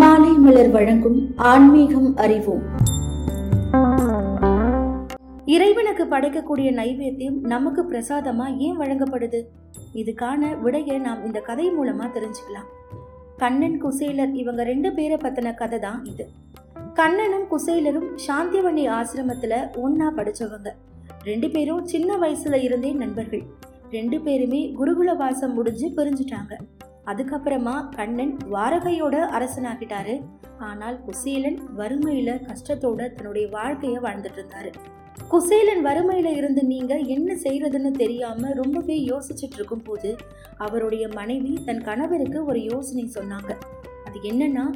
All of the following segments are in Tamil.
மாலை மலர் வழங்கும் ஆன்மீகம் அறிவோம். இறைவனுக்கு படைக்கக்கூடிய நைவேத்தியம் நமக்கு பிரசாதமா ஏன் வழங்கப்படுது? இதுக்கான விடைய நாம் இந்த கதை மூலமா தெரிஞ்சுக்கலாம். கண்ணன் குசேலர் இவங்க ரெண்டு பேரை பத்தின கதை தான் இது. கண்ணனும் குசேலரும் சாந்திவண்ணி ஆசிரமத்துல ஒன்னா படிச்சவங்க. ரெண்டு பேரும் சின்ன வயசுல இருந்தே நண்பர்கள். ரெண்டு பேருமே குருகுல வாசம் முடிஞ்சு பிரிஞ்சுட்டாங்க. அதுக்கப்புறமா கண்ணன் துவாரகையோட அரசனாகிட்டாரு. ஆனால் குசேலன் வறுமையில கஷ்டத்தோட தன்னுடைய வாழ்க்கைய வாழ்ந்துட்டு இருந்தாரு. குசேலன் வறுமையில இருந்து நீங்க என்ன செய்யறதுன்னு தெரியாம ரொம்பவே யோசிச்சுட்டு இருக்கும் போது அவருடைய மனைவி தன் கணவருக்கு ஒரு யோசனை சொன்னாங்க. அது என்னன்னா,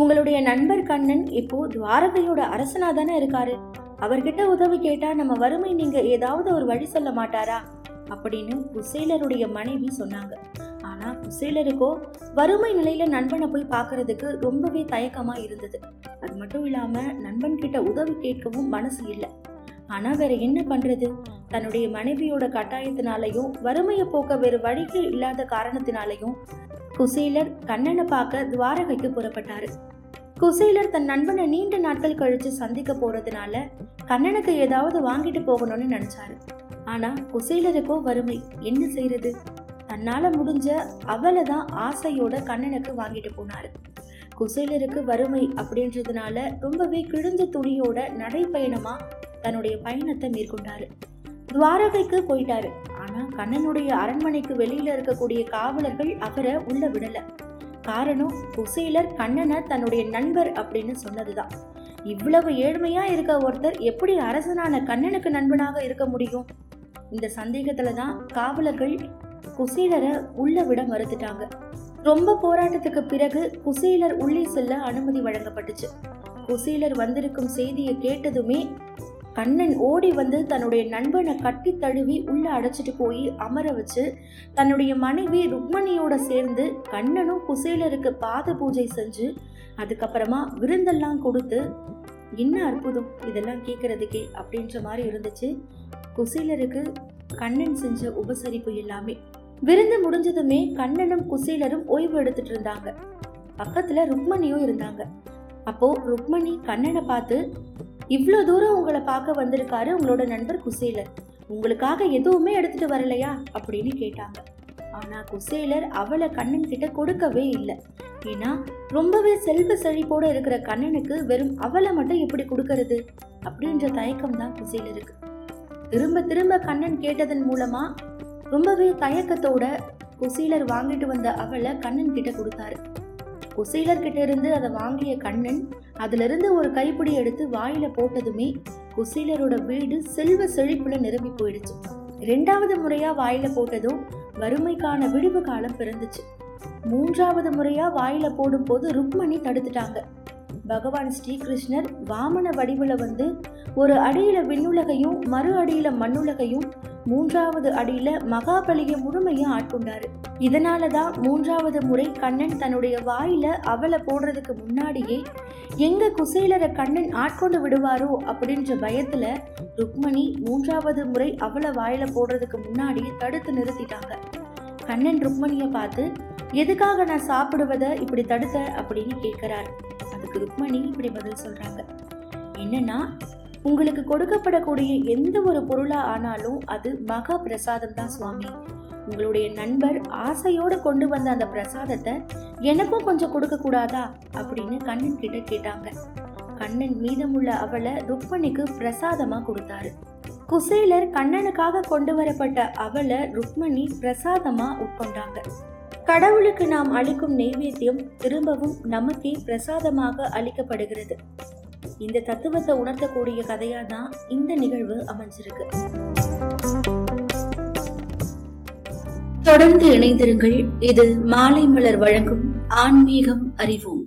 உங்களுடைய நண்பர் கண்ணன் இப்போ துவாரகையோட அரசனா தானே இருக்காரு, அவர்கிட்ட உதவி கேட்டா நம்ம வறுமை நீங்க ஏதாவது ஒரு வழி சொல்ல மாட்டாரா அப்படின்னு குசேலருடைய மனைவி சொன்னாங்க. ஆனா குசேலருக்கோ வறுமை நிலையில நண்பனை போய் பாக்குறதுக்கு ரொம்பவே தயக்கமா இருந்தது. அது மட்டும் இல்லாம நண்பன் கிட்ட உதவி கேட்கவும் மனசு இல்லை. ஆனா வேற என்ன பண்றது? தன்னுடைய மனைவியோட கட்டாயத்தினாலையும் வறுமையை போக்க வேறு வழிக்கு இல்லாத காரணத்தினாலையும் குசேலர் கண்ணனை பார்க்க துவாரகைக்கு புறப்பட்டாரு. குசேலர் தன் நண்பனை நீண்ட நாட்கள் கழிச்சு சந்திக்க போறதுனால கண்ணனுக்கு ஏதாவது வாங்கிட்டு போகணும்னு நினைச்சாரு. ஆனா குசேலருக்கோ வறுமை, என்ன செய்யறது? தன்னால முடிஞ்ச அவளை தான் ஆசையோட கண்ணனுக்கு வாங்கிட்டு போனாரு. குசேலருக்கு வறுமை அப்படின்றதுனால ரொம்பவே கிழிஞ்ச துணியோட நடைப்பயணமா தன்னுடைய பயணத்தை மேற்கொண்டாரு. துவாரகைக்கு போயிட்டாரு. ஆனா கண்ணனுடைய அரண்மனைக்கு வெளியில இருக்கக்கூடிய காவலர்கள் அவரை உள்ள விடல. காரணம், குசேலர் கண்ணனை தன்னுடைய நண்பர் அப்படின்னு சொன்னதுதான். இவ்வளவு ஏழ்மையா இருக்க ஒருத்தர் எப்படி அரசனான கண்ணனுக்கு நண்பனாக இருக்க முடியும்? இந்த சந்தேகத்துலதான் காவலர்கள் குசேலரை உள்ள விட மறுத்துட்டாங்க. ரொம்ப போராட்டத்துக்கு பிறகு குசேலர் உள்ளே செல்ல அனுமதி வழங்கப்பட்டுச்சு. குசேலர் வந்திருக்கும் செய்தியை கேட்டதுமே கண்ணன் ஓடி வந்து தன்னுடைய நண்பனை கட்டி தழுவி உள்ள அடைச்சிட்டு போய் அமர வச்சு தன்னுடைய மனைவி ருக்மணியோட சேர்ந்து கண்ணனும் குசேலருக்கு பாத பூஜை செஞ்சு அதுக்கப்புறமா விருந்தெல்லாம் கொடுத்து, என்ன அற்புதம் இதெல்லாம் கேட்கறதுக்கே அப்படின்ற மாதிரி இருந்துச்சு குசேலருக்கு கண்ணன் செஞ்ச உபசரிப்பு எல்லாமே. விருந்து முடிஞ்சதுமே கண்ணனும் குசேலரும் ஓய்வு எடுத்துட்டு இருந்தாங்க. பக்கத்துல ருக்மணியும் இருந்தாங்க. அப்போ ருக்மணி கண்ணனை பார்த்து, இவ்வளோ தூரம் உங்களை பார்க்க வந்திருக்காரு உங்களோட நண்பர் குசேலர், உங்களுக்காக எதுவுமே எடுத்துட்டு வரலையா அப்படின்னு கேட்டாங்க. ஆனா குசேலர் அவளை கண்ணன் கிட்ட கொடுக்கவே இல்லை. ஏன்னா ரொம்பவே செல்வ செழிப்போட இருக்கிற கண்ணனுக்கு வெறும் அவளை மட்டும் எப்படி கொடுக்கறது அப்படின்ற தயக்கம் தான் குசேலருக்கு. திரும்ப திரும்ப கண்ணன் கேட்டதன் மூலமா ரொம்பவே தயக்கத்தோட குசேலர் வாங்கிட்டு வந்த அவளை கண்ணன் கிட்ட கொடுத்தாரு. குசேலர் கிட்ட இருந்து அதை வாங்கிய கண்ணன் அதுல இருந்து ஒரு கைப்பிடி எடுத்து வாயில போட்டதுமே குசேலரோட வீடு செல்வ செழிப்புல நிரம்பி போயிடுச்சு. இரண்டாவது முறையா வாயில போட்டதும் வறுமைக்கான விடுவு காலம் பிறந்துச்சு. மூன்றாவது முறையா வாயில போடும் போது ருக்மணி தடுத்துட்டாங்க. பகவான் ஸ்ரீகிருஷ்ணர் வாமன வடிவுல வந்து ஒரு அடியில விண்ணுலகையும் மறு அடியில மண்ணுலகையும் மூன்றாவது அடியில மகாபலியை முழுமையா ஆட்கொண்டாரு. இதனாலதான் மூன்றாவது முறை கண்ணன் தன்னுடைய வாயில அவளை போடுறதுக்கு முன்னாடியே எங்க குசேலரை கண்ணன் ஆட்கொண்டு விடுவாரோ அப்படின்ற பயத்துல ருக்மணி மூன்றாவது முறை அவளை வாயில போடுறதுக்கு முன்னாடியே தடுத்து நிறுத்திட்டாங்க. கண்ணன் ருக்மணிய பார்த்து, எதுக்காக நான் சாப்பிடுவதை இப்படி தடுத்த அப்படின்னு கேட்கிறார். அதுக்கு ருக்மணி இப்படி பதில் சொல்றாங்க. என்னன்னா, உங்களுக்கு கொடுக்கப்படக்கூடிய எந்த ஒரு பொருளா ஆனாலும் அது மகா பிரசாதம் தான் சுவாமி. உங்களுடைய நண்பர் ஆசையோடு கொண்டு வந்த அந்த பிரசாதத்தை எனக்கும் கொஞ்சம் கொடுக்க கூடாதா அப்படின்னு கண்ணன் கிட்ட கேட்டாங்க. கண்ணன் மீதமுள்ள அவளை ருக்மணிக்கு பிரசாதமா கொடுத்தாரு. குசேலர் கண்ணனுக்காக கொண்டு வரப்பட்ட அவளை ருக்மணி பிரசாதமா உட்கொண்டாங்க. கடவுளுக்கு நாம் அளிக்கும் நைவேத்தியம் திரும்பவும் நமக்கே பிரசாதமாக அளிக்கப்படுகிறது. இந்த தத்துவத்தை உணர்த்தக்கூடிய கதையா தான் இந்த நிகழ்வு அமைஞ்சிருக்கு. தொடர்ந்து இணைந்திருங்கள். இது மாலை மலர் வழங்கும் ஆன்மீகம் அறிவோம்.